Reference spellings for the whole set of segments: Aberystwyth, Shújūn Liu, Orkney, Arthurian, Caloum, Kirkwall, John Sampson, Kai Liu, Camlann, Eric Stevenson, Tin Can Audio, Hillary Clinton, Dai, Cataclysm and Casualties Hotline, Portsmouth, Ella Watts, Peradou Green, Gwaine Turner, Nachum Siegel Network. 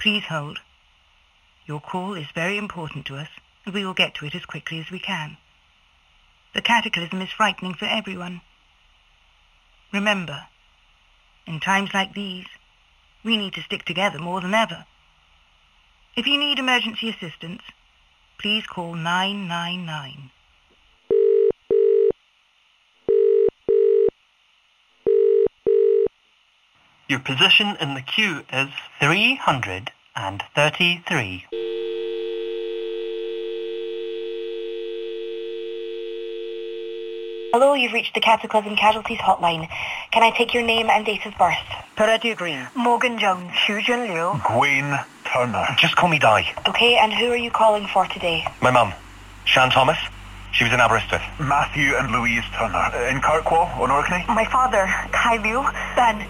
Please hold. Your call is very important to us, and we will get to it as quickly as we can. The cataclysm is frightening for everyone. Remember, in times like these, we need to stick together more than ever. If you need emergency assistance, please call 999. Your position in the queue is 333. Hello, you've reached the Cataclysm and Casualties Hotline. Can I take your name and date of birth? Peradou Green. Morgan Jones. Shújūn Liu. Gwaine Turner. Just call me Dai. Okay, and who are you calling for today? My mum, Shan Thomas. She was in Aberystwyth. Matthew and Louise Turner. In Kirkwall, on Orkney. My father, Kai Liu. Ben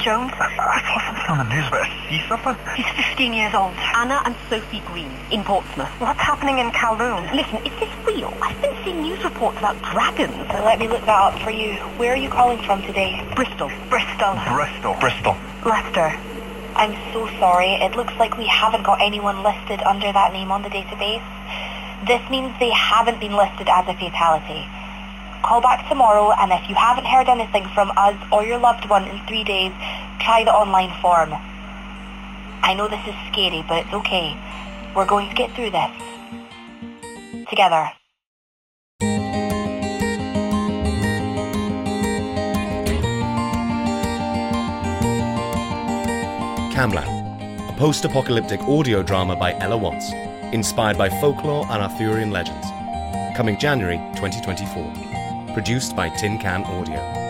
Jones. I saw something on the news about a sea something. He's 15 years old. Anna and Sophie Green in Portsmouth. What's happening in Caloum? Listen, is this real? I've been seeing news reports about dragons. Well, let me look that up for you. Where are you calling from today? Bristol. Leicester. I'm so sorry. It looks like we haven't got anyone listed under that name on the database. This means they haven't been listed as a fatality. Call back tomorrow, and if you haven't heard anything from us or your loved one in 3 days, try the online form. I know this is scary, but it's okay. We're going to get through this together. Camlann, a post-apocalyptic audio drama by Ella Watts, inspired by folklore and Arthurian legends. Coming January 2024. Produced by Tin Can Audio.